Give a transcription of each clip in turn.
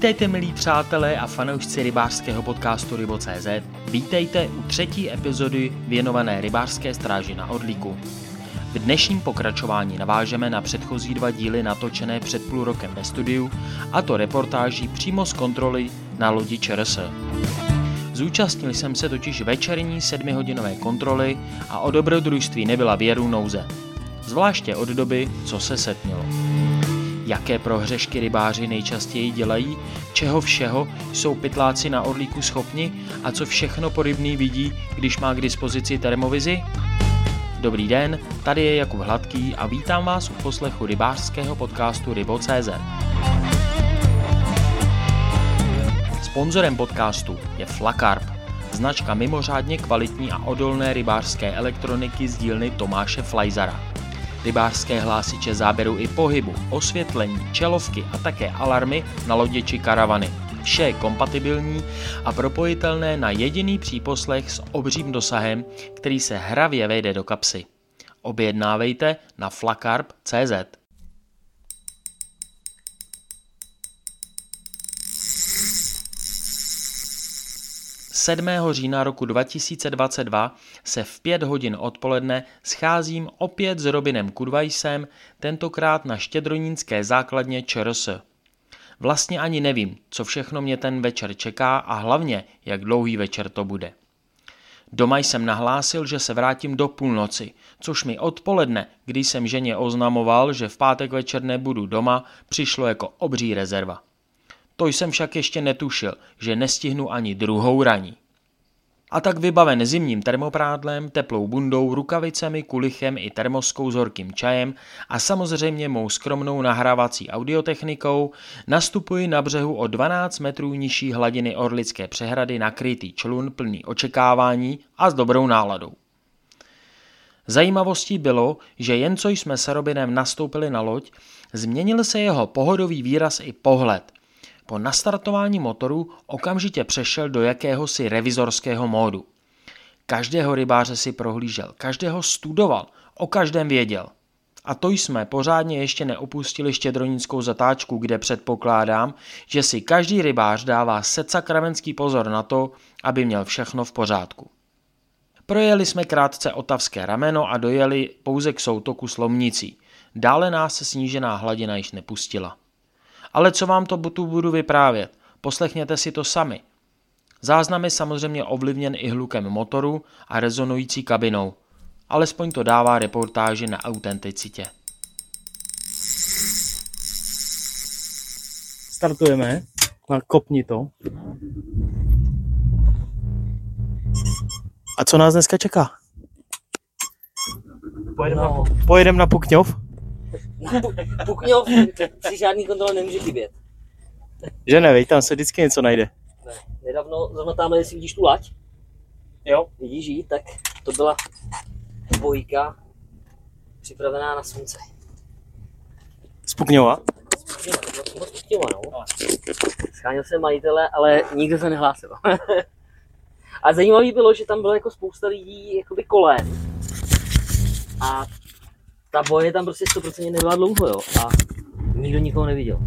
Vítejte, milí přátelé a fanoušci rybářského podcastu Rybo.cz. Vítejte u třetí epizody věnované rybářské stráži na Orlíku. V dnešním pokračování navážeme na předchozí dva díly natočené před půl rokem ve studiu, a to reportáží přímo z kontroly na lodi ČRS. Zúčastnil jsem se totiž večerní 7-hodinové kontroly a o dobrodružství nebyla věru nouze. Zvláště od doby, co se setmělo. Jaké prohřešky rybáři nejčastěji dělají, čeho všeho jsou pytláci na Orlíku schopni a co všechno porybný vidí, když má k dispozici termovizi? Dobrý den, tady je Jakub Hladký a vítám vás u poslechu rybářského podcastu Rybo.cz. Sponzorem podcastu je Flakarp, značka mimořádně kvalitní a odolné rybářské elektroniky z dílny Tomáše Flajzara. Rybářské hlásiče záběru i pohybu, osvětlení, čelovky a také alarmy na lodě či karavany. Vše je kompatibilní a propojitelné na jediný příposlech s obřím dosahem, který se hravě vejde do kapsy. Objednávejte na Flakarp.cz. Sedmého října roku 2022 se v 5 hodin odpoledne scházím opět s Robinem Kudvajcem, tentokrát na štědronínské základně ČRS. Vlastně ani nevím, co všechno mě ten večer čeká a hlavně, jak dlouhý večer to bude. Doma jsem nahlásil, že se vrátím do půlnoci, což mi odpoledne, když jsem ženě oznamoval, že v pátek večer nebudu doma, přišlo jako obří rezerva. To jsem však ještě netušil, že nestihnu ani druhou raní. A tak vybaven zimním termoprádlem, teplou bundou, rukavicemi, kulichem i termoskou s horkým čajem a samozřejmě mou skromnou nahrávací audiotechnikou nastupuji na břehu o 12 metrů nižší hladiny Orlické přehrady na krytý člun plný očekávání a s dobrou náladou. Zajímavostí bylo, že jen co jsme s Robinem nastoupili na loď, změnil se jeho pohodový výraz i pohled. Po nastartování motoru okamžitě přešel do jakéhosi revizorského módu. Každého rybáře si prohlížel, každého studoval, o každém věděl. A to jsme pořádně ještě neopustili štědronínskou zatáčku, kde předpokládám, že si každý rybář dává setsakravenský pozor na to, aby měl všechno v pořádku. Projeli jsme krátce Otavské rameno a dojeli pouze k soutoku s Lomnicí. Dále nás se snížená hladina již nepustila. Ale co vám to budu vyprávět, poslechněte si to sami. Záznam je samozřejmě ovlivněn i hlukem motoru a rezonující kabinou. Alespoň to dává reportáži na autenticitě. Startujeme, kopni to. A co nás dneska čeká? Pojedeme na Pukňov? Pukňov si žádný kontrol nemůže chybět. Že ne, tam se vždycky něco najde. Ne, nedávno zamotáme, jestli vidíš tu lať. Jo. Vidíš ji, tak to byla bojka připravená na slunce. Z Pukňova? Z Pukňova, no. Scháněl jsem majitele, ale nikdo se nehlásil. A zajímavé bylo, že tam bylo jako spousta lidí jakoby kolem. A ta boje tam prostě 100% nebyla dlouho, jo, a nikdo nikoho neviděl.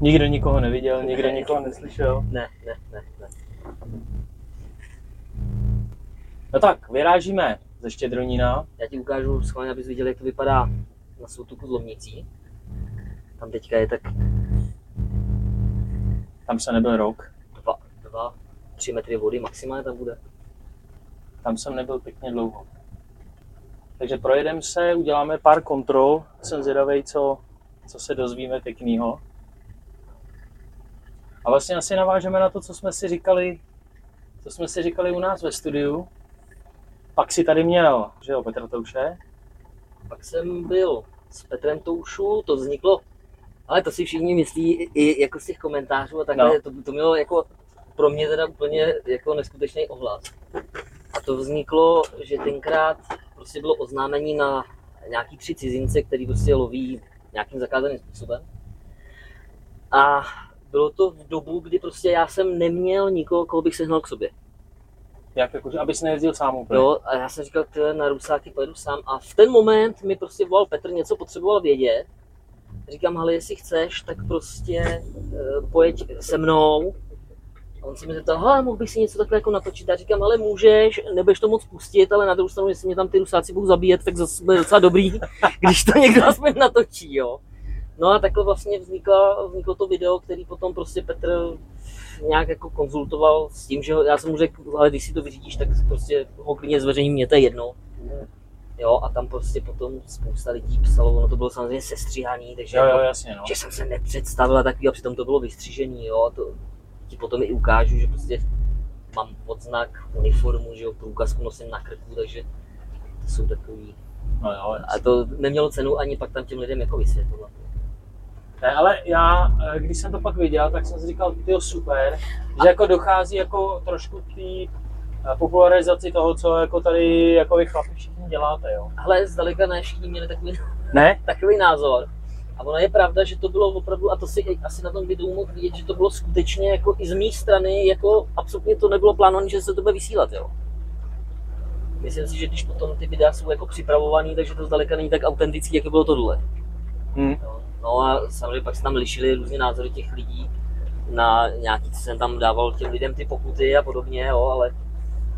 Nikdo nikoho neviděl, nikdo ne, nikoho neslyšel. Ne. No tak, vyrážíme ze Štědronína. Já ti ukážu schválně, abys viděl, jak to vypadá na soutoku z Lomnicí. Tam teďka je tak... Tam se nebyl rok. 2-3 metry vody maximálně tam bude. Tam jsem nebyl pěkně dlouho. Takže projedeme se, uděláme pár kontrol, jsem zvědavej, co se dozvíme pěknýho. A vlastně asi navážeme na to, co jsme si říkali u nás ve studiu. Pak si tady měl, že jo, Petra Touše? Pak jsem byl s Petrem Toušu, to vzniklo, ale to si všichni myslí i jako z těch komentářů a takhle, no. to mělo jako pro mě teda úplně jako neskutečný ohlas. A to vzniklo, že tenkrát prostě bylo oznámení na nějaký 3 cizince, který prostě loví nějakým zakázaným způsobem. A bylo to v dobu, kdy prostě já jsem neměl nikoho, koho bych sehnal k sobě. Jak jakože, abys nejezdil sám úplně? Jo, a já jsem říkal, tyhle na rusáky pojedu sám a v ten moment mi prostě volal Petr, něco potřeboval vědět. Říkám, ale jestli chceš, tak prostě pojeď se mnou. A on se mi zeptal, hele, mohl bych si něco takhle jako natočit. A říkám, ale můžeš, nebudeš to moc pustit, ale na druhou stranu, jestli mě tam ty rusáci budou zabíjet, tak zase bude docela dobrý, když to někdo aspoň natočí, jo. No a takhle vlastně vzniklo to video, který potom prostě Petr nějak jako konzultoval s tím, že já jsem mu řekl, ale když si to vyřídíš, tak prostě ho klidně zveřejní, mě to je jedno. Jo, a tam prostě potom spousta lidí psalo, ono to bylo samozřejmě sestříhaný, takže jo, jasně, no. Že jsem se nepředstavila takový a přitom to bylo vystřížený, jo. To ti potom i ukážu, že prostě mám odznak, uniformu, že jo, průkazku nosím na krku, takže to jsou takový. No jo, a to nemělo cenu ani pak tam těm lidem jako vysvětlovat. Ne, ale já, když jsem to pak viděl, tak jsem si říkal, tyjo, super, že jako dochází jako trošku té popularizaci toho, co jako tady jako vy chlapi všichni děláte, jo. Ale zdaleka ne všichni měli takový názor. A ono je pravda, že to bylo opravdu, a to si asi na tom videu mohl vidět, že to bylo skutečně jako i z mé strany, jako absolutně to nebylo plánované, že se to bude vysílat, jo. Myslím si, že když potom ty videa jsou jako připravovaný, takže to zdaleka není tak autentický, jako bylo to dole. No a samozřejmě pak se tam lišily různé názory těch lidí na nějaký, co jsem tam dával těm lidem ty pokuty a podobně, jo, ale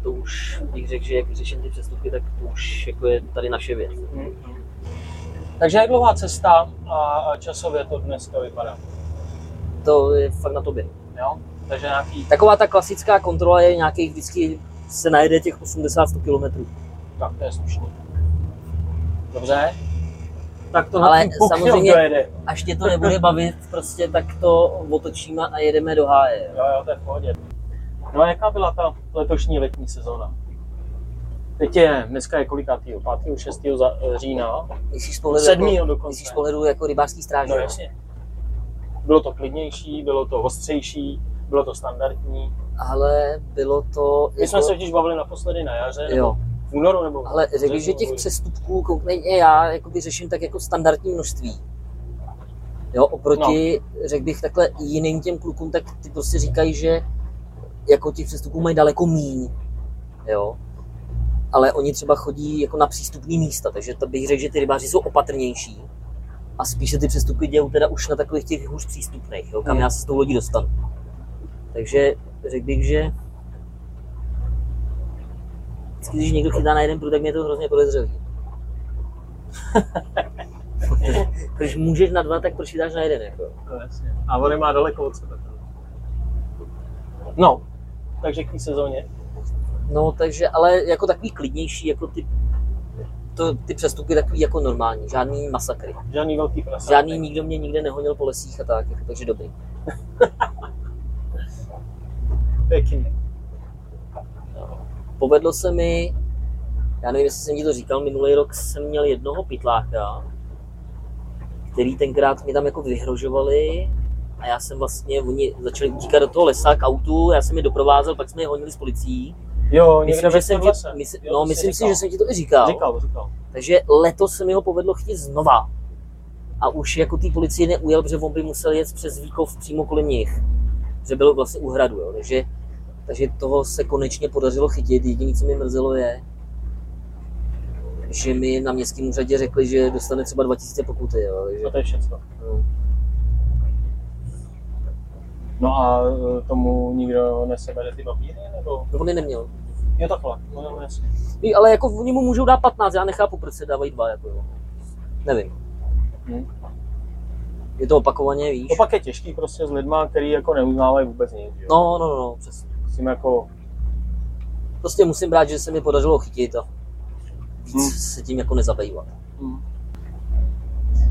to už bych řekl, že jak řeším ty přestupky, tak to už jako je tady naše věc. Takže jak dlouhá cesta a časově to dneska vypadá? To je fakt na tobě. Jo? Takže nějaký... Taková ta klasická kontrola je nějakých, vždycky se najde těch 80-100 km. Tak to je slušný. Dobře. Tak to ale samozřejmě, až tě to nebude bavit, prostě tak to otočíme a jedeme do háje. Jo, to je v pohodě. No a jaká byla ta letošní letní sezóna? Teď je, dneska je kolikátýho? 5. 6. října? 7. Jako, dokonce. Myslíš z pohledu jako rybářský stráž? No jasně. Bylo to klidnější, bylo to ostřejší, bylo to standardní. Ale bylo to... My jsme se vždyť bavili naposledy na jaře. Jo. Únoru, nebo ale řekl, že těch přestupků konkrétně já jakoby řeším tak jako standardní množství. Jo, oproti, no. Řekl bych takhle jiným těm klukům, tak ty prostě říkají, že jako těch přestupků mají daleko míň, jo. Ale oni třeba chodí jako na přístupný místa, takže to bych řekl, že ty rybáři jsou opatrnější. A spíše ty přestupky dělou teda už na takových těch hůř přístupných, jo, kam já se s tou lodí dostanu. Takže řekl bych, že vždycky, když někdo chytá na jeden prut, tak mě to hrozně podezřelý. Když můžeš na dva, tak proč chytáš na jeden? Jako? No, jasně. A on má daleko od sebe. No, takže k té sezóně? No, takže, ale jako takový klidnější, jako ty přestupky takový jako normální, žádný masakry. Žádný velký prasák. Žádný, nikdo mě nikde nehonil po lesích a tak, jako, takže dobrý. Pěkně. Povedlo se mi, já nevím, jestli jsem ti to říkal, minulý rok jsem měl jednoho pytláka, který tenkrát mi tam jako vyhrožovali a já jsem vlastně, oni začali utíkat do toho lesa k autu, já jsem je doprovázel, pak jsme je honili s policií. Jo, myslím, že jsem že jsem ti to i říkal. Říkal. Takže letos se mi ho povedlo chytit znova a už jako té policii neujel, protože on by musel jet přes Víkov přímo kolem nich, že bylo vlastně u hradu, jo, takže toho se konečně podařilo chytit. Jediné, co mi mrzelo, je, že mi na městském úřadě řekli, že dostane třeba 2000 pokuty. Jo, takže... A to je všechno. No a tomu nikdo nesebere ty papíry, nebo? No, on je neměl. Jo, takhle, no jasně. Ale jako oni mu můžou dát 15, já nechápu, proč se dávají 2, jako jo. Nevím. Je to opakovaně, víš? To pak je těžký prostě s lidma, který jako neuznávají vůbec nic, jo? No, přesně. Myslím jako... Prostě musím brát, že se mi podařilo chytit a víc se tím jako nezabývat.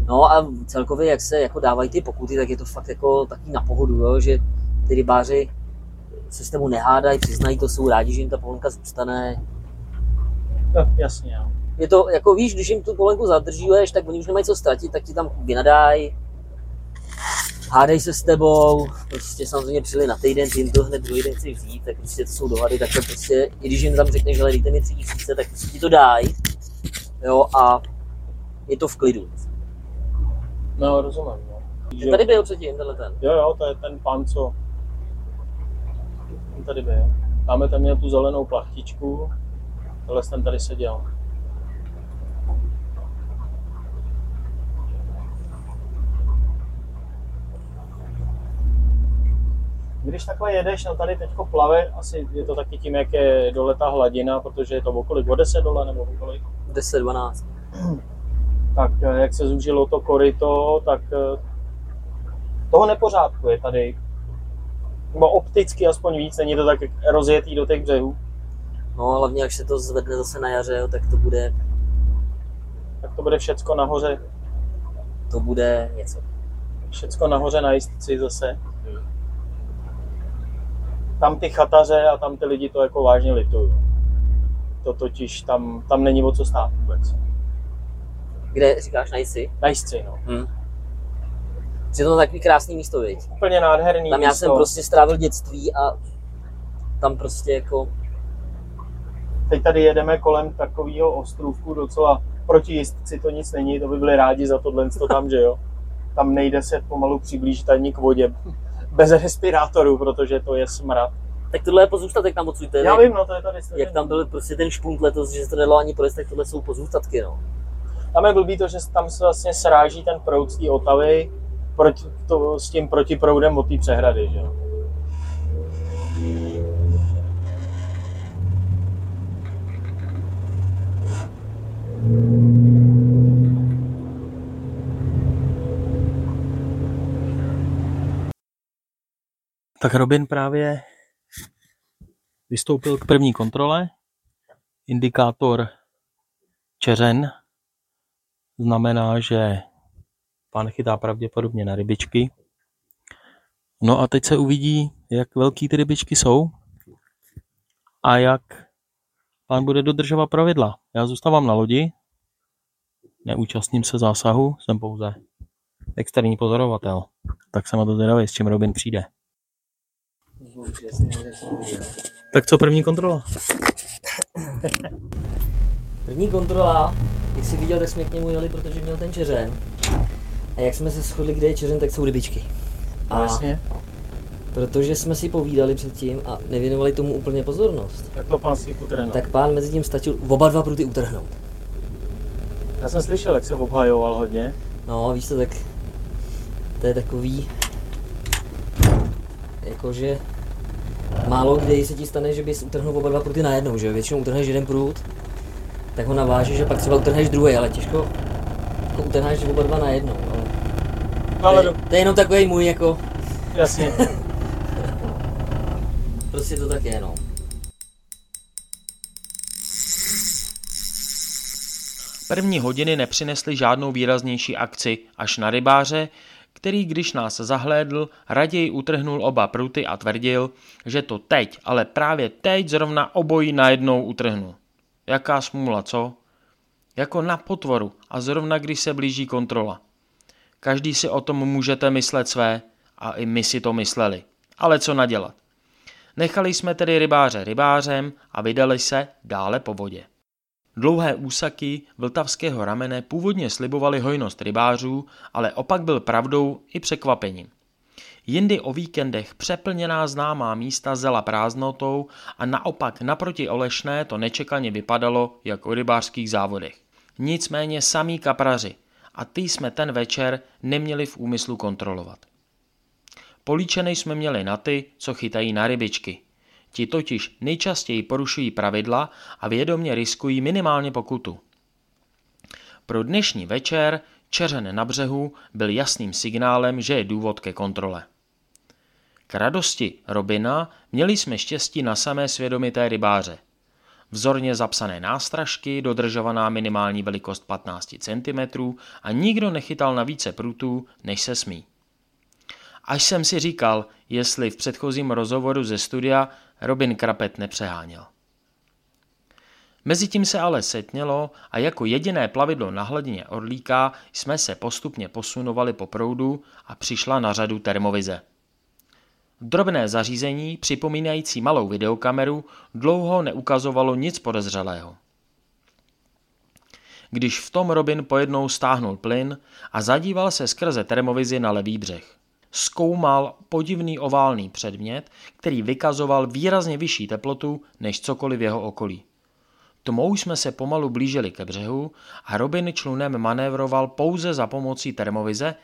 No a celkově, jak se jako dávají ty pokuty, tak je to fakt jako taky na pohodu, jo? Že ty rybáři se s tebou nehádají, přiznají to, jsou rádi, že jim ta polenka zůstane. No, jasně, jo. Je to jako, víš, když jim tu polenku zadržuješ, tak oni už nemají co ztratit, tak ti tam vynadají. Hádej se s tebou, prostě samozřejmě přijeli na týden, ty jim to hned druhý den chci vzít, tak prostě to jsou dohady, tak to prostě, i když jim tam řekneš, že dejte mi 3000, tak prostě ti to dají, jo, a je to v klidu. No, rozumím, jo. Ten tady byl předtím, tenhle ten. Jo, to je ten pán, co... Ten tady byl. Máme tam měl tu zelenou plachtičku, tohle jsem tady seděl. Když takhle jedeš, no tady teďko plave, asi je to taky tím, jak je dole ta hladina, protože je to okolik, o 10 dole nebo okolik? 10-12. Tak jak se zúžilo to koryto, tak toho nepořádku je tady, nebo opticky aspoň víc, není to tak rozjetý do těch břehů. No hlavně, jak se to zvedne zase na jaře, jo, tak to bude... Tak to bude všecko nahoře. To bude něco. Všecko nahoře na jistci zase. Tam ty chataře a tam ty lidi to jako vážně litují. To totiž tam není o co stát vůbec. Kde říkáš na jistci? Na jistci, no. Je to takový krásný místo, viď? Úplně nádherný tam místo. Tam já jsem prostě strávil dětství a tam prostě jako... Teď tady jedeme kolem takového ostrůvku docela proti jistci, to nic není, to by byli rádi za tohle, to tam, že jo? Tam nejde se pomalu přiblížit ani k vodě. Bez respirátorů, protože to je smrad. Tak tohle je pozůstatek tam odsud. Já vím, no to je tady stejný. Jak tam byl prostě ten špunt letos, že se to nedalo ani projezd, tak tohle jsou pozůstatky, no. Tam je blbý to, že tam se vlastně sráží ten proud z té Otavy s tím protiproudem od té přehrady, že jo. Tak Robin právě vystoupil k první kontrole. Indikátor čeřen znamená, že pán chytá pravděpodobně na rybičky. No a teď se uvidí, jak velký ty rybičky jsou a jak pán bude dodržovat pravidla. Já zůstávám na lodi, neúčastním se zásahu, jsem pouze externí pozorovatel. Tak jsem na to zvědavý, s čím Robin přijde. Tak co první kontrola? První kontrola, jak jsi viděl, tak jsme k němu jeli, protože měl ten čeřen. A jak jsme se shodli, kde je čeřen, tak jsou rybičky. A no, jasně. Protože jsme si povídali předtím a nevěnovali tomu úplně pozornost. Tak to pán si utrhnul. Tak pán mezi tím stačil oba dva pruty utrhnout. Já jsem slyšel, jak se obhajoval hodně. No víš to, tak to je takový... Jakože málo kdy se ti stane, že bys utrhnul oba dva pruty najednou, že většinou utrhneš jeden prut, tak ho navážeš a pak třeba utrhneš druhý, ale těžko jako utrhneš oba dva najednou, ale to je jenom takový můj jako... Jasně. Prostě to tak je, no. První hodiny nepřinesly žádnou výraznější akci až na rybáře, který, když nás zahlédl, raději utrhnul oba pruty a tvrdil, že to teď, ale právě teď zrovna obojí najednou utrhnu. Jaká smůla, co? Jako na potvoru a zrovna když se blíží kontrola. Každý si o tom můžete myslet své a i my si to mysleli. Ale co nadělat? Nechali jsme tedy rybáře rybářem a vydali se dále po vodě. Dlouhé úsaky vltavského ramene původně slibovaly hojnost rybářů, ale opak byl pravdou i překvapením. Jindy o víkendech přeplněná známá místa zela prázdnotou a naopak naproti Olešné to nečekaně vypadalo jak o rybářských závodech. Nicméně samí kapraři a ty jsme ten večer neměli v úmyslu kontrolovat. Políčeny jsme měli na ty, co chytají na rybičky. Ti totiž nejčastěji porušují pravidla a vědomě riskují minimálně pokutu. Pro dnešní večer čeřen na břehu byl jasným signálem, že je důvod ke kontrole. K radosti Robina měli jsme štěstí na samé svědomité rybáře. Vzorně zapsané nástražky, dodržovaná minimální velikost 15 cm a nikdo nechytal na více prutů, než se smí. Až jsem si říkal, jestli v předchozím rozhovoru ze studia Robin krapet nepřeháněl. Mezitím se ale setnělo a jako jediné plavidlo na hladině Orlíka jsme se postupně posunovali po proudu a přišla na řadu termovize. Drobné zařízení, připomínající malou videokameru, dlouho neukazovalo nic podezřelého. Když v tom Robin pojednou stáhnul plyn a zadíval se skrze termovizi na levý břeh. Zkoumal podivný oválný předmět, který vykazoval výrazně vyšší teplotu než cokoliv v jeho okolí. Tmou jsme se pomalu blížili ke břehu a Robin člunem manévroval pouze za pomocí termovize,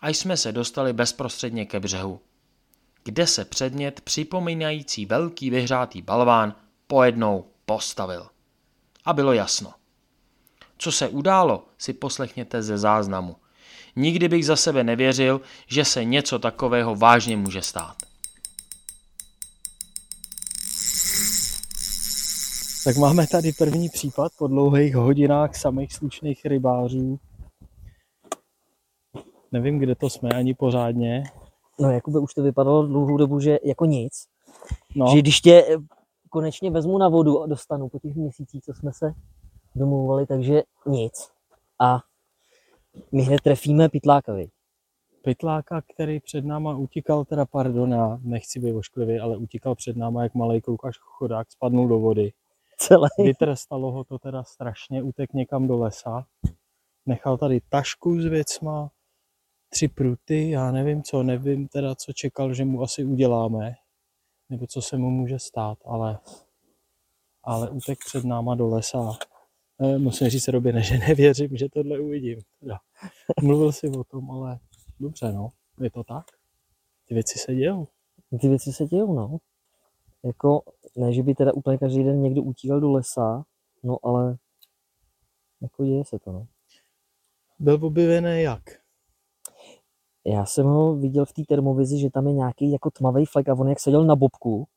až jsme se dostali bezprostředně ke břehu. kde se předmět připomínající velký vyhřátý balván pojednou postavil. A bylo jasno. Co se událo, si poslechněte ze záznamu. Nikdy bych za sebe nevěřil, že se něco takového vážně může stát. Tak máme tady první případ po dlouhých hodinách samých slušných rybářů. Nevím, kde to jsme ani pořádně. No, Jakube, už to vypadalo dlouhou dobu, že jako nic. No. Že když tě konečně vezmu na vodu a dostanu po těch měsících, co jsme se domlouvali, takže nic. A my hned trefíme pytláka, vy. Pytláka, který před náma utíkal, teda pardon, já nechci být ošklivý, ale utíkal před náma jak malej kluk, až chodák, spadnul do vody. Celý. Vytrestalo ho to teda strašně, utek někam do lesa. Nechal tady tašku s věcma, 3 pruty, já nevím, co čekal, že mu asi uděláme, nebo co se mu může stát, ale utek před náma do lesa. Musím říct Robine, že nevěřím, že tohle uvidím. Teda. Mluvil si o tom, ale dobře, no, je to tak. Ty věci se dějou, no. Jako, ne, že by teda úplně každý den někdo utíkal do lesa, no ale jako děje se to, no. Byl objevený jak? Já jsem ho viděl v té termovizi, že tam je nějaký jako tmavý flek a on jak seděl na bobku,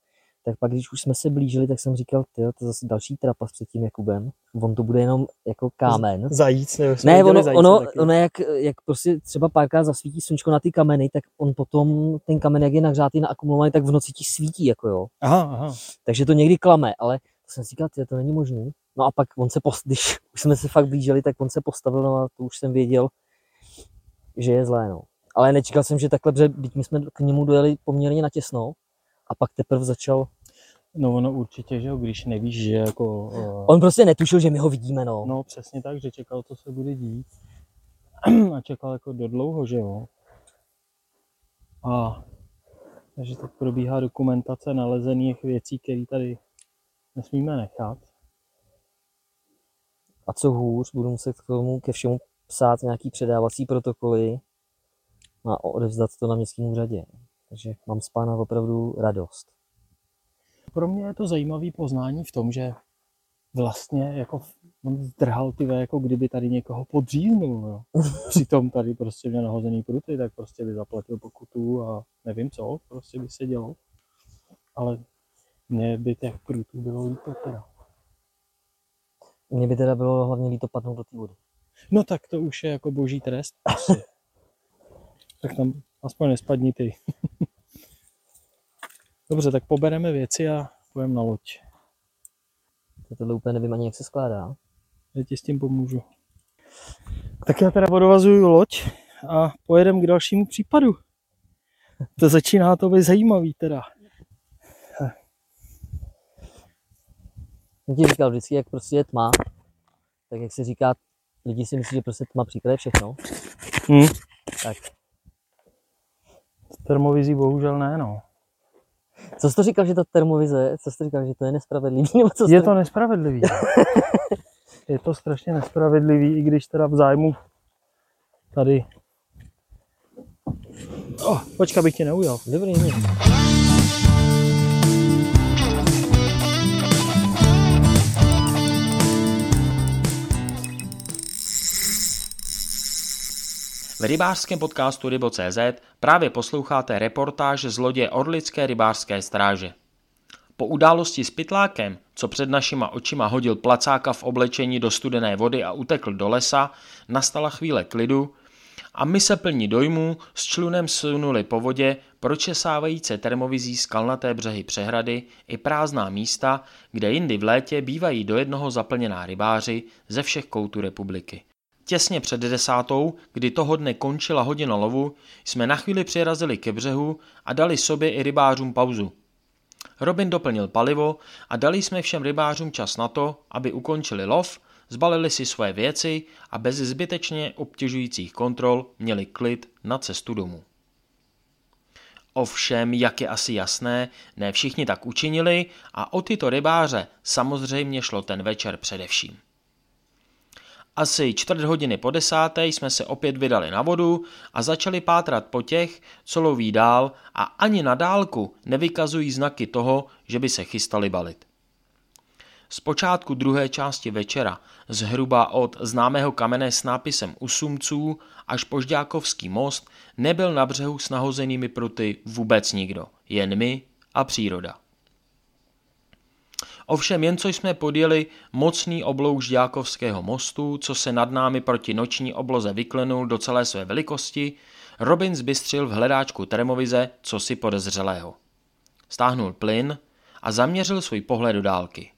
tak pak když už jsme se blížili, tak jsem říkal, tyjo, to je zase další trapas před tím Jakubem, on to bude jenom jako kámen. Zajíc, nebo jsme viděli zajíce taky. Ne, ono jak prostě třeba párkrát zasvítí slunčko na ty kameny, tak on potom, ten kamen, jak je nahřátý, naakumulovaný, tak v noci ti svítí, jako jo. Aha. Takže to někdy klame, ale to jsem říkal, tyjo, to není možný. No a pak on se, když už jsme se fakt blížili, tak on se postavil, no a to už jsem věděl, že je zlé, no. Ale nečekal jsem, že takhle, protože my jsme k němu dojeli poměrně natěsno a pak teprve začal. No ono určitě, že jo, když nevíš, že jako... On prostě netušil, že my ho vidíme, no. No přesně tak, že čekal, co se bude dít a čekal jako dodlouho, že jo. A takže teď probíhá dokumentace nalezených věcí, které tady nesmíme nechat. A co hůř, budu muset k tomu ke všemu psát nějaký předávací protokoly a odevzdat to na městském úřadě. Takže mám z pána opravdu radost. Pro mě je to zajímavé poznání v tom, že vlastně jako on zdrhal tyve, jako kdyby tady někoho podříznul. Jo. Přitom tady prostě měl nahozený pruty, tak prostě by zaplatil pokutu a nevím co, prostě by se dělo. Ale mě by těch prutů bylo líto teda. Mně by teda bylo hlavně líto padnout do té vody. No tak to už je jako boží trest. Asi. Tak tam aspoň nespadni ty. Dobře, tak pobereme věci a půjdeme na loď. Tohle úplně nevím ani, jak se skládá. Já ti s tím pomůžu. Tak já teda vodovazuju loď a pojedeme k dalšímu případu. To začíná to být zajímavý teda. Já ti říkal vždycky, jak prostě je tma, tak jak se říká, lidi si myslí, že prostě tma přikryje všechno. Tak. Termovizí bohužel ne, no. Co jsi to říkal, že ta termovize, co jsi to říkal, že to je nespravedlivý? Nebo co je to nespravedlivý. Je to strašně nespravedlivý, i když teda v zájmu tady... Počka, bych tě neujal. Dobrý, ne. V rybářském podcastu Rybo.cz právě posloucháte reportáž z lodě Orlické rybářské stráže. Po události s pytlákem, co před našima očima hodil placáka v oblečení do studené vody a utekl do lesa, nastala chvíle klidu a my se plní dojmů s člunem sunuli po vodě, pročesávajíce termovizí skalnaté břehy přehrady i prázdná místa, kde jindy v létě bývají do jednoho zaplněná rybáři ze všech koutů republiky. Těsně před 10, kdy toho dne končila hodina lovu, jsme na chvíli přirazili ke břehu a dali sobě i rybářům pauzu. Robin doplnil palivo a dali jsme všem rybářům čas na to, aby ukončili lov, zbalili si své věci a bez zbytečně obtěžujících kontrol měli klid na cestu domů. Ovšem, jak je asi jasné, ne všichni tak učinili a o tyto rybáře samozřejmě šlo ten večer především. Asi 4 hodiny po 10. jsme se opět vydali na vodu a začali pátrat po těch, co loví dál a ani na dálku nevykazují znaky toho, že by se chystali balit. Z počátku druhé části večera, zhruba od známého kamene s nápisem U Sumců až po Žďákovský most, nebyl na břehu s nahozenými pruty vůbec nikdo, jen my a příroda. Ovšem jen co jsme podjeli mocný oblouk Žďákovského mostu, co se nad námi proti noční obloze vyklenul do celé své velikosti, Robin zbystřil v hledáčku termovize cosi podezřelého. Stáhnul plyn a zaměřil svůj pohled do dálky.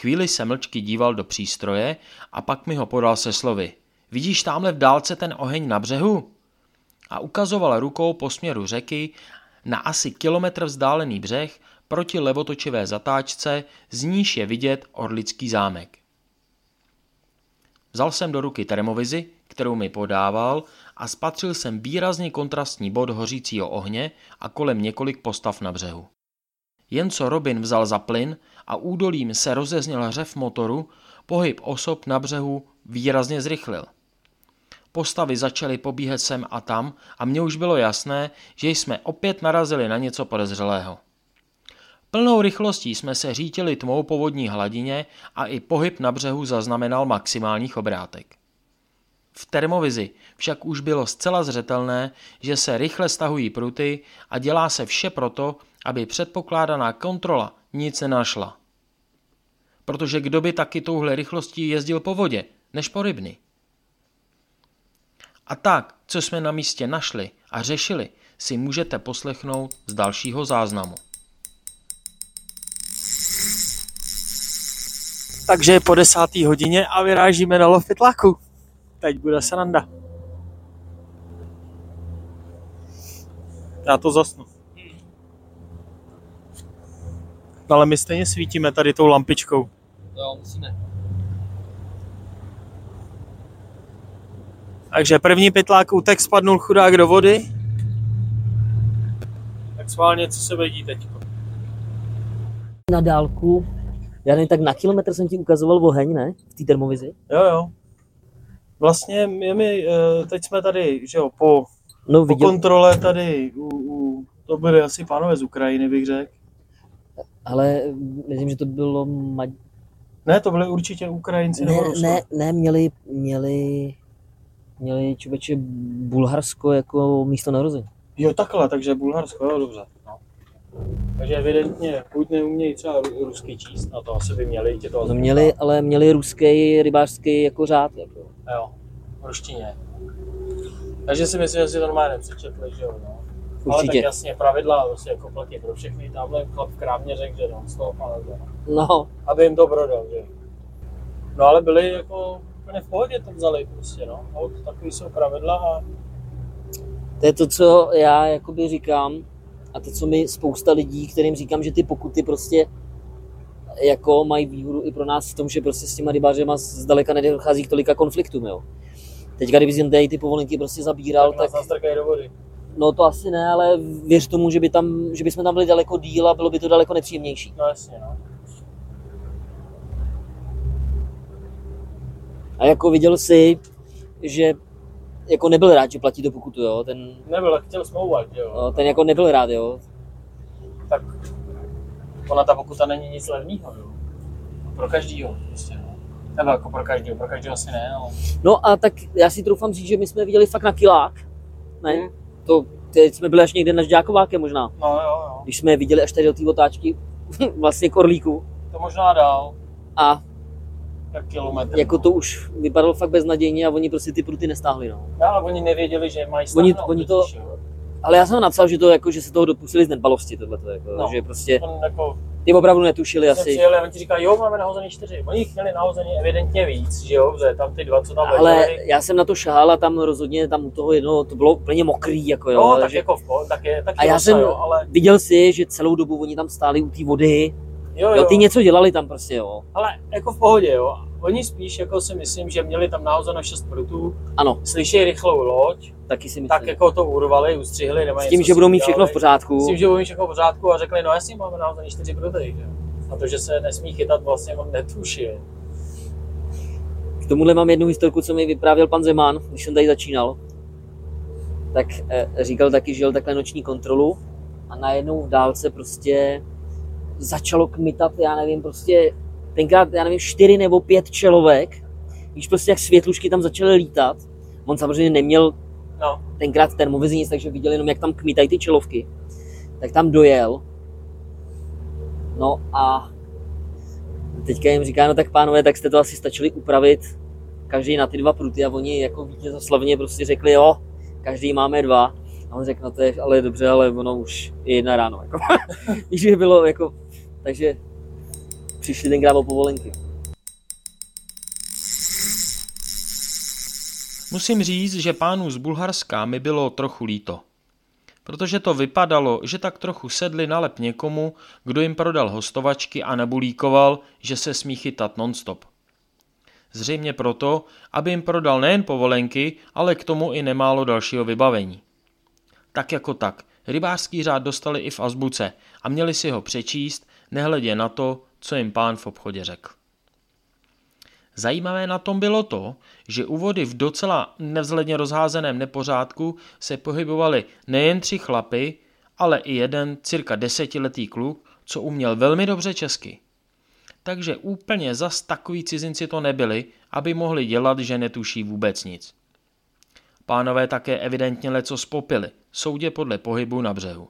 Chvíli se mlčky díval do přístroje a pak mi ho podal se slovy: "Vidíš támhle v dálce ten oheň na břehu?" A ukazoval rukou po směru řeky na asi kilometr vzdálený břeh proti levotočivé zatáčce, z níž je vidět Orlický zámek. Vzal jsem do ruky termovizi, kterou mi podával, a spatřil jsem výrazně kontrastní bod hořícího ohně a kolem několik postav na břehu. Jen co Robin vzal za plyn a údolím se rozezněl řev motoru, pohyb osob na břehu výrazně zrychlil. Postavy začaly pobíhat sem a tam a mně už bylo jasné, že jsme opět narazili na něco podezřelého. Plnou rychlostí jsme se řítili tmou po vodní hladině a i pohyb na břehu zaznamenal maximálních obrátek. V termovizi však už bylo zcela zřetelné, že se rychle stahují pruty a dělá se vše proto, aby předpokládaná kontrola nic nenašla. Protože kdo by taky touhle rychlostí jezdil po vodě, než po rybny? A tak, co jsme na místě našli a řešili, si můžete poslechnout z dalšího záznamu. Takže je po 10. hodině a vyrážíme na lov pytláku. Teď bude sranda. Já to zasnu. Ale my stejně svítíme tady tou lampičkou. Jo, musíme. Takže první pytlák utek, spadnul chudák do vody. Tak sválně, co se vidí teď? Na dálku. Já nevím, tak na kilometr jsem ti ukazoval oheň, ne? V té termovizi. Jo. Vlastně my teď jsme tady, že jo, po kontrole tady to byly asi pánové z Ukrajiny, bych řekl. Ale myslím, že to bylo Ne, to byli určitě Ukrajinci nebo Rusko. Ne, měli člověče Bulharsko jako místo narození. Jo, takhle, takže Bulharsko, jo, dobře. No. Takže evidentně, buď neumějí třeba rusky číst, na to asi by měli tě toho. No měli, ale měli ruský rybářský jako řád. Jako. Jo, v ruštině. Takže si myslím, že si normálně nepřečetli, že jo, no. Určitě. Ale tak jasně, pravidla vlastně jako platí pro všechny. Tamhle chlap v krámě řekl, že no, aby jim to prodal, že? No ale byli jako úplně v pohodě, to vzali prostě, no. Takový jsou pravidla a... To je to, co já jakoby říkám a to, co mi spousta lidí, kterým říkám, že ty pokuty prostě jako mají výhodu i pro nás v tom, že prostě s těma rybářema zdaleka nedochází k tolika konfliktům, jo. Teďka, kdyby jsi jen ty povolenky prostě zabíral, tak... Nás nastrkají do vody. No to asi ne, ale věř tomu, že bychom tam byli daleko díl a bylo by to daleko nepříjemnější. No jasně, no. A jako viděl jsi, že jako nebyl rád, že platí to pokutu, jo? Ten... Nebyl, chtěl smlouvat, jo. No, ten jako nebyl rád, jo. Tak ona ta pokuta není nic levnýho, jo. Pro každýho, prostě, no. Nebo jako pro každýho asi ne, ale... No a tak já si troufám říct, že my jsme viděli fakt na kilák, ne? To, teď jsme byli až někde na Žďákováke možná. No jo. Když jsme viděli až tady do té otáčky, vlastně k Orlíku. To možná dál. A tak kilometr. Jako to už vypadalo fakt beznadějně a oni prostě ty pruty nestáhli, no. No, ale oni nevěděli, že mají stáhnout. Oni to, ale já jsem napsal, že to jako, že se toho dopustili z nedbalosti, tohleto jako, no, že prostě jako, ty opravdu netušili asi. Přijeli a oni ti říkali, jo, máme nahozený 4. Oni jich měli nahozený evidentně víc, že jo, že tam ty 2, co tam byly. Ale leželi. Já jsem na to šahal a tam rozhodně tam u toho jednoho to bylo plně mokrý, jako jo. No, tak že... jako tak je, tak a já jsem ale... viděl si, že celou dobu oni tam stáli u té vody. Jo, ty něco dělali tam prostě, jo. Ale jako v pohodě, jo. Oni spíš, jako si myslím, že měli tam nahozeno 6 prutů. Ano. Slyší rychlou loď. Taky si myslím. Tak jako to urvali, ustřihli, nebo s tím, něco že budou mít všechno v pořádku. S tím, že budou mít všechno v pořádku a řekli, no jasně, máme nahozený 4 pruty, že? A to, že se nesmí chytat, vlastně on netušil. tomuhle mám jednu historku, co mi vyprávěl pan Zeman, když jsem tady začínal. Tak říkal taky, že jel takhle noční kontrolu a najednou v dálce prostě začalo kmitat, já nevím, prostě tenkrát, já nevím, 4 nebo 5 čelovek, když prostě jak světlušky tam začaly lítat. On samozřejmě neměl tenkrát termovizi nic, takže viděl jenom, jak tam kmitají ty čelovky. Tak tam dojel. No a teďka jim říká, no tak pánové, tak jste to asi stačili upravit každý na ty 2 pruty a oni jako vítězoslavně prostě řekli, jo, každý máme 2. A on řekl, no to je ale dobře, ale ono už je 1 ráno. Jako. Víš, že bylo jako, takže přišli tenkrát o povolenky. Musím říct, že pánů z Bulharska mi bylo trochu líto. Protože to vypadalo, že tak trochu sedli na lep někomu, kdo jim prodal hostovačky a nabulíkoval, že se smí chytat non-stop. Zřejmě proto, aby jim prodal nejen povolenky, ale k tomu i nemálo dalšího vybavení. Tak jako tak, rybářský řád dostali i v azbuce a měli si ho přečíst, nehledě na to, co jim pán v obchodě řekl. Zajímavé na tom bylo to, že u vody v docela nevzhledně rozházeném nepořádku se pohybovali nejen 3 chlapy, ale i jeden cirka 10letý kluk, co uměl velmi dobře česky. Takže úplně zas takoví cizinci to nebyli, aby mohli dělat, že netuší vůbec nic. Pánové také evidentně lecos popili, soudě podle pohybu na břehu.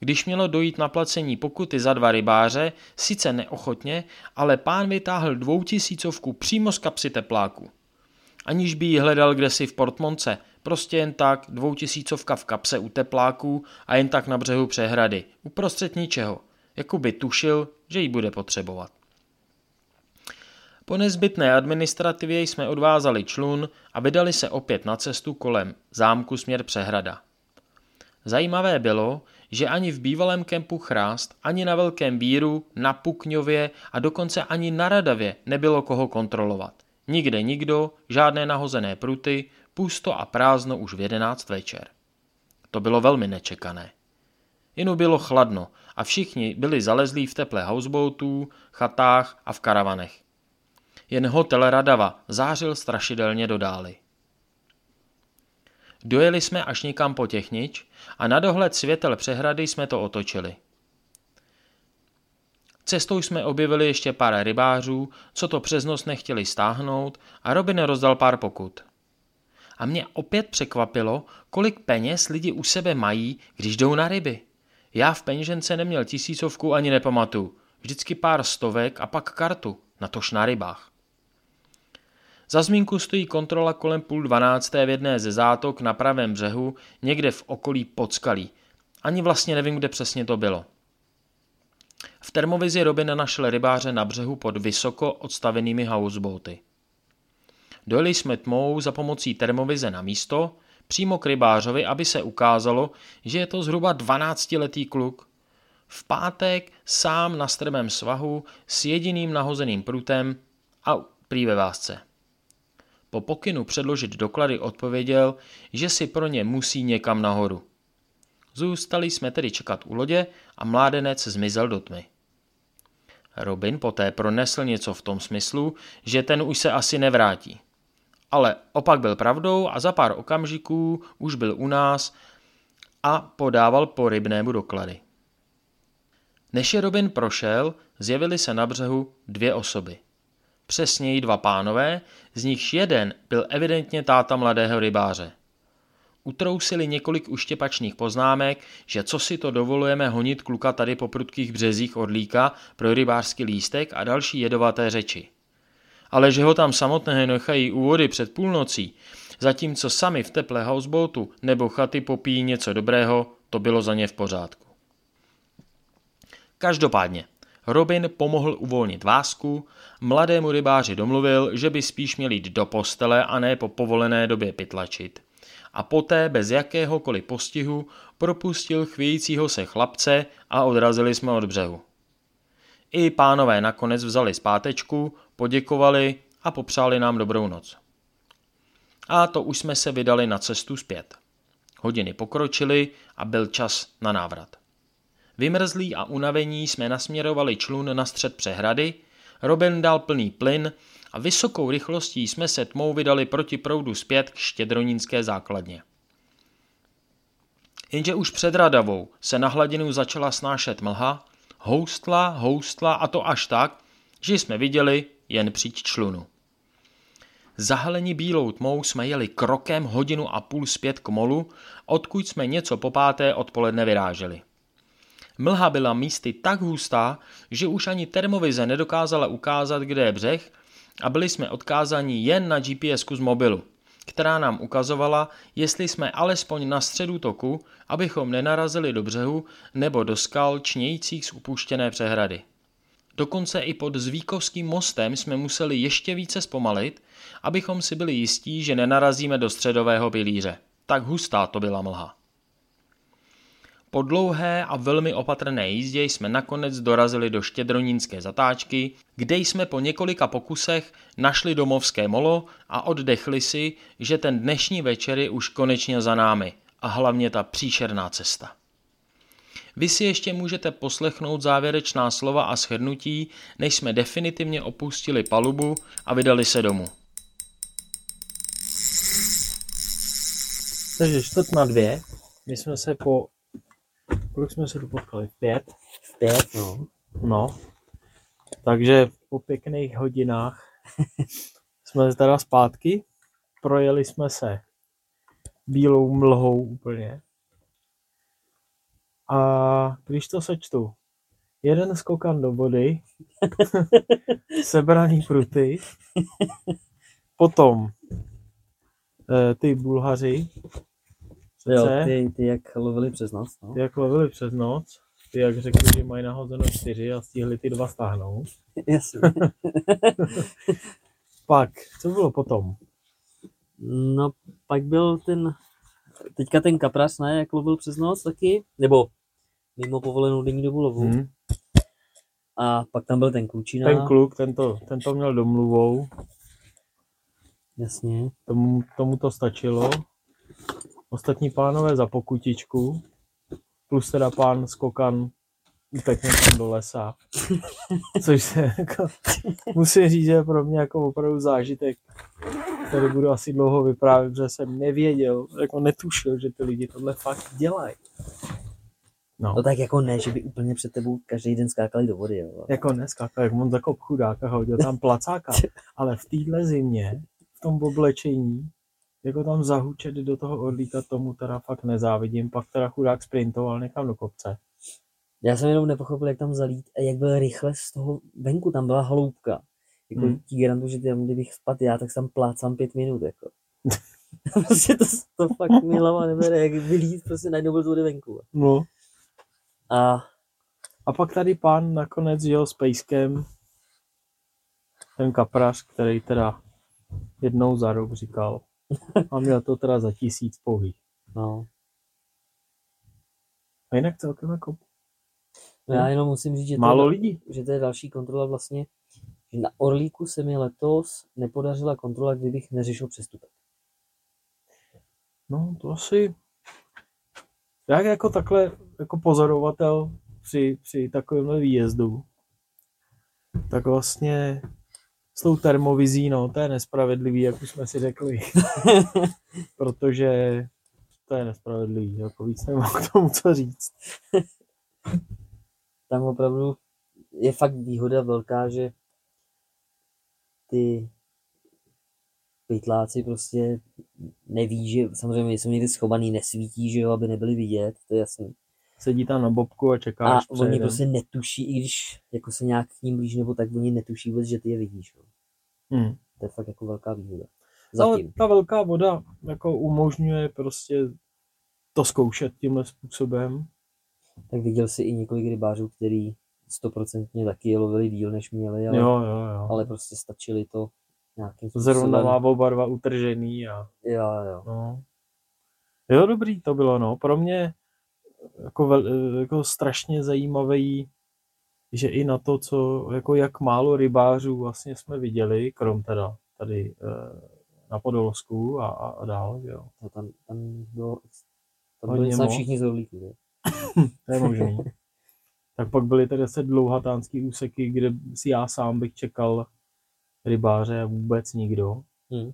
Když mělo dojít na placení pokuty za 2 rybáře, sice neochotně, ale pán vytáhl 2000 přímo z kapsy tepláku. Aniž by ji hledal kdesi v portmonce, prostě jen tak 2000 v kapse u tepláků a jen tak na břehu přehrady, uprostřed ničeho, jako by tušil, že ji bude potřebovat. Po nezbytné administrativě jsme odvázali člun a vydali se opět na cestu kolem zámku směr přehrada. Zajímavé bylo, že ani v bývalém kempu Chrást, ani na Velkém Bíru, na Pukňově a dokonce ani na Radavě nebylo koho kontrolovat. Nikde nikdo, žádné nahozené pruty, pusto a prázdno už v 11 večer. To bylo velmi nečekané. Jinu bylo chladno a všichni byli zalezlí v teple houseboatů, chatách a v karavanech. Jen hotel Radava zářil strašidelně do dály. Dojeli jsme až někam po Těchnič a na dohled světel přehrady jsme to otočili. Cestou jsme objevili ještě pár rybářů, co to přes noc nechtěli stáhnout a Robin rozdal pár pokut. A mě opět překvapilo, kolik peněz lidi u sebe mají, když jdou na ryby. Já v peněžence neměl 1000 ani nepamatuju, vždycky pár stovek a pak kartu, natož na rybách. Za zmínku stojí kontrola kolem 11:30 v jedné ze zátok na pravém břehu, někde v okolí Podskalí. Ani vlastně nevím, kde přesně to bylo. V termovizi Robin našel rybáře na břehu pod vysoko odstavenými houseboaty. Dojeli jsme tmou za pomocí termovize na místo, přímo k rybářovi, aby se ukázalo, že je to zhruba 12letý kluk. V pátek sám na strmém svahu s jediným nahozeným prutem a prý ve vásce. Po pokynu předložit doklady odpověděl, že si pro ně musí někam nahoru. Zůstali jsme tedy čekat u lodě a mládenec zmizel do tmy. Robin poté pronesl něco v tom smyslu, že ten už se asi nevrátí. Ale opak byl pravdou a za pár okamžiků už byl u nás a podával po rybnému doklady. Než je Robin prošel, zjevily se na břehu 2 osoby. Přesněji 2 pánové, z nichž jeden byl evidentně táta mladého rybáře. Utrousili několik uštěpačných poznámek, že co si to dovolujeme honit kluka tady po prudkých březích Orlíka pro rybářský lístek a další jedovaté řeči. Ale že ho tam samotného nechají u vody před půlnocí, zatímco sami v teple houseboatu nebo chaty popíjí něco dobrého, to bylo za ně v pořádku. Každopádně, Robin pomohl uvolnit vásku, mladému rybáři domluvil, že by spíš měl jít do postele a ne po povolené době pytlačit. A poté bez jakéhokoliv postihu propustil chvějícího se chlapce a odrazili jsme od břehu. I pánové nakonec vzali zpátečku, poděkovali a popřáli nám dobrou noc. A to už jsme se vydali na cestu zpět. Hodiny pokročily a byl čas na návrat. Vymrzlí a unavení jsme nasměrovali člun na střed přehrady, Robin dal plný plyn a vysokou rychlostí jsme se tmou vydali proti proudu zpět k štědronínské základně. Jenže už před Radavou se na hladinu začala snášet mlha, houstla a to až tak, že jsme viděli jen příč člunu. Zahaleni bílou tmou jsme jeli krokem 1,5 hodiny zpět k molu, odkud jsme něco po 5. odpoledne vyráželi. Mlha byla místy tak hustá, že už ani termovize nedokázala ukázat, kde je břeh, a byli jsme odkázáni jen na GPSku z mobilu, která nám ukazovala, jestli jsme alespoň na středu toku, abychom nenarazili do břehu nebo do skal čnějících z upuštěné přehrady. Dokonce i pod Zvíkovským mostem jsme museli ještě více zpomalit, abychom si byli jistí, že nenarazíme do středového pilíře. Tak hustá to byla mlha. Po dlouhé a velmi opatrné jízdě jsme nakonec dorazili do štědronínské zatáčky, kde jsme po několika pokusech našli domovské molo a oddechli si, že ten dnešní večer je už konečně za námi a hlavně ta příšerná cesta. Vy si ještě můžete poslechnout závěrečná slova a shrnutí, než jsme definitivně opustili palubu a vydali se domů. Takže 1:15, my jsme se po... Kolik jsme se dopotkali? 5? V 5, no. Takže po pěkných hodinách jsme teda zpátky. Projeli jsme se bílou mlhou úplně. A když to sečtu, jeden skokan do vody, sebraný pruty, potom ty Bulhaři, ty jak lovili přes noc, ty jak řekli, že mají nahozeno 4 a stihli ty 2 stáhnout. Jasně. Pak, co bylo potom? No, pak byl ten kapras, ne, jak lovil přes noc taky, nebo mimo povolenou denní dobu lovu. A pak tam byl ten klučina. Ten kluk, ten to měl domluvou. Jasně. Tomu to stačilo. Ostatní pánové za pokutičku, plus teda pán skokan utekl tam do lesa, což se jako, musím říct, že je pro mě jako opravdu zážitek, který budu asi dlouho vyprávět, protože jsem nevěděl, jako netušil, že ty lidi tohle fakt dělají. No tak jako ne, že by úplně před tebou každý den skákali do vody. Jo. Jako neskákali, jak on zakop chudáka, hodil tam placáka, ale v téhle zimě, v tom oblečení, jako tam zahučet do toho Orlíka, tomu teda fakt nezávidím, pak teda chudák sprintoval někam do kopce. Já jsem jenom nepochopil, jak tam zalít a jak byl rychle z toho venku, tam byla holoubka. Jako ti garantu, že tam, kdybych spadl já, tak tam plácám 5 minut, jako. Prostě to fakt mi hlava nebere, jak vylít, prostě najednou byl tady venku. No. A pak tady pán nakonec jel s pejskem, ten kaprař, který teda jednou za rok říkal, a měl to teda za 1000 pouhý. No. A jinak celkem jako... Já jenom musím říct, že málo lidí. Že to je další kontrola vlastně. Že na Orlíku se mi letos nepodařila kontrola, kdybych neřešil přestupek. No to asi... Já jako takhle, jako pozorovatel při takovémhle výjezdu, tak vlastně... S tou termovizí, no, to je nespravedlivý, jak už jsme si řekli, protože to je nespravedlivý, jako víc nemám k tomu co říct. Tam opravdu je fakt výhoda velká, že ty pytláci prostě neví, že samozřejmě jsou někdy schovaný, nesvítí, že jo, aby nebyli vidět, to je jasný. Sedí tam na bobku a čeká, až přejde. A oni prostě netuší, i když jako se nějak k ním blíž, nebo tak oni netuší vůbec, že ty je vidíš. To je fakt jako velká výhoda. Ale ta velká voda jako umožňuje prostě to zkoušet tímhle způsobem. Tak viděl jsi i několik rybářů, který 100% taky lovili díl, než měli, ale, jo. Ale prostě stačili to nějakým způsobem. Zrovna má oba dva utržený. A... Jo. No. Jo, dobrý to bylo, no. Pro mě jako strašně zajímavý, že i na to, co, jako jak málo rybářů vlastně jsme viděli, krom teda tady na Podolsku a dál, jo. No tam byli všichni z Orlíku. To je možný. Tak pak byly tady 10 dlouhatánský úseky, kde si já sám bych čekal rybáře vůbec nikdo. Hmm.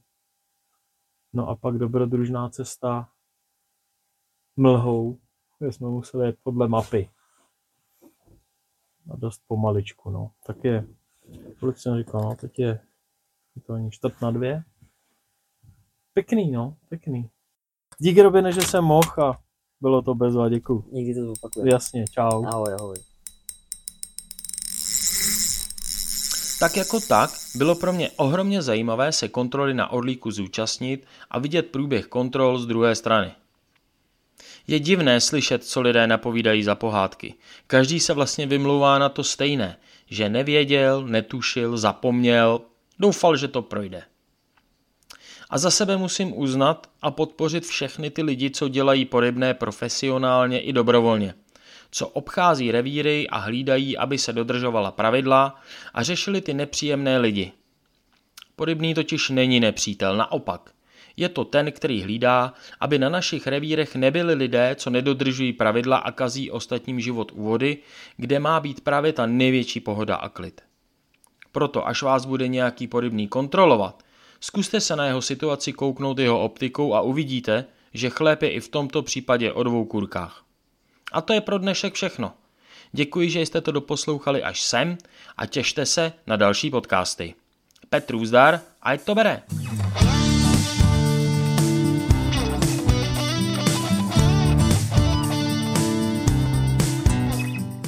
No a pak dobrodružná cesta mlhou, kde jsme museli jet podle mapy. A dost pomaličku, no. Tak je, kolik jsem říkal, no, teď je to ani 1:15. Pěkný, no, pěkný. Díky, Robine, že jsem mohl a bylo to bezva, děkuju. Nikdy to zopakuje. Jasně, čau. Ahoj, ahoj. Tak jako tak bylo pro mě ohromně zajímavé se kontroly na Orlíku zúčastnit a vidět průběh kontrol z druhé strany. Je divné slyšet, co lidé napovídají za pohádky. Každý se vlastně vymlouvá na to stejné, že nevěděl, netušil, zapomněl, doufal, že to projde. A za sebe musím uznat a podpořit všechny ty lidi, co dělají porybné profesionálně i dobrovolně, co obchází revíry a hlídají, aby se dodržovala pravidla a řešili ty nepříjemné lidi. Porybný totiž není nepřítel, naopak. Je to ten, který hlídá, aby na našich revírech nebyli lidé, co nedodržují pravidla a kazí ostatním život u vody, kde má být právě ta největší pohoda a klid. Proto, až vás bude nějaký porybný kontrolovat, zkuste se na jeho situaci kouknout jeho optikou a uvidíte, že chléb je i v tomto případě o 2 kurkách. A to je pro dnešek všechno. Děkuji, že jste to doposlouchali až sem a těšte se na další podcasty. Petr Touš, ať to bere!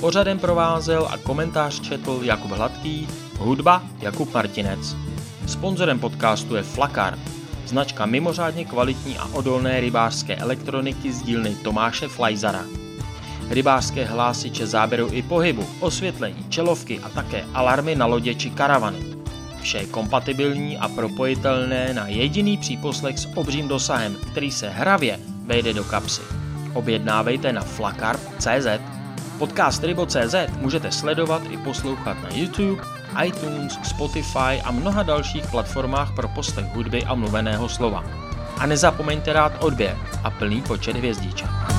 Pořadem provázel a komentář četl Jakub Hladký, hudba Jakub Martinec. Sponzorem podcastu je Flakarp, značka mimořádně kvalitní a odolné rybářské elektroniky z dílny Tomáše Flajzara. Rybářské hlásiče záběru i pohybu, osvětlení, čelovky a také alarmy na lodě či karavany. Vše je kompatibilní a propojitelné na jediný příposlech s obřím dosahem, který se hravě vejde do kapsy. Objednávejte na Flakarp.cz. Podcast Rybo.cz můžete sledovat i poslouchat na YouTube, iTunes, Spotify a mnoha dalších platformách pro poslech hudby a mluveného slova. A nezapomeňte dát odběr a plný počet hvězdíček.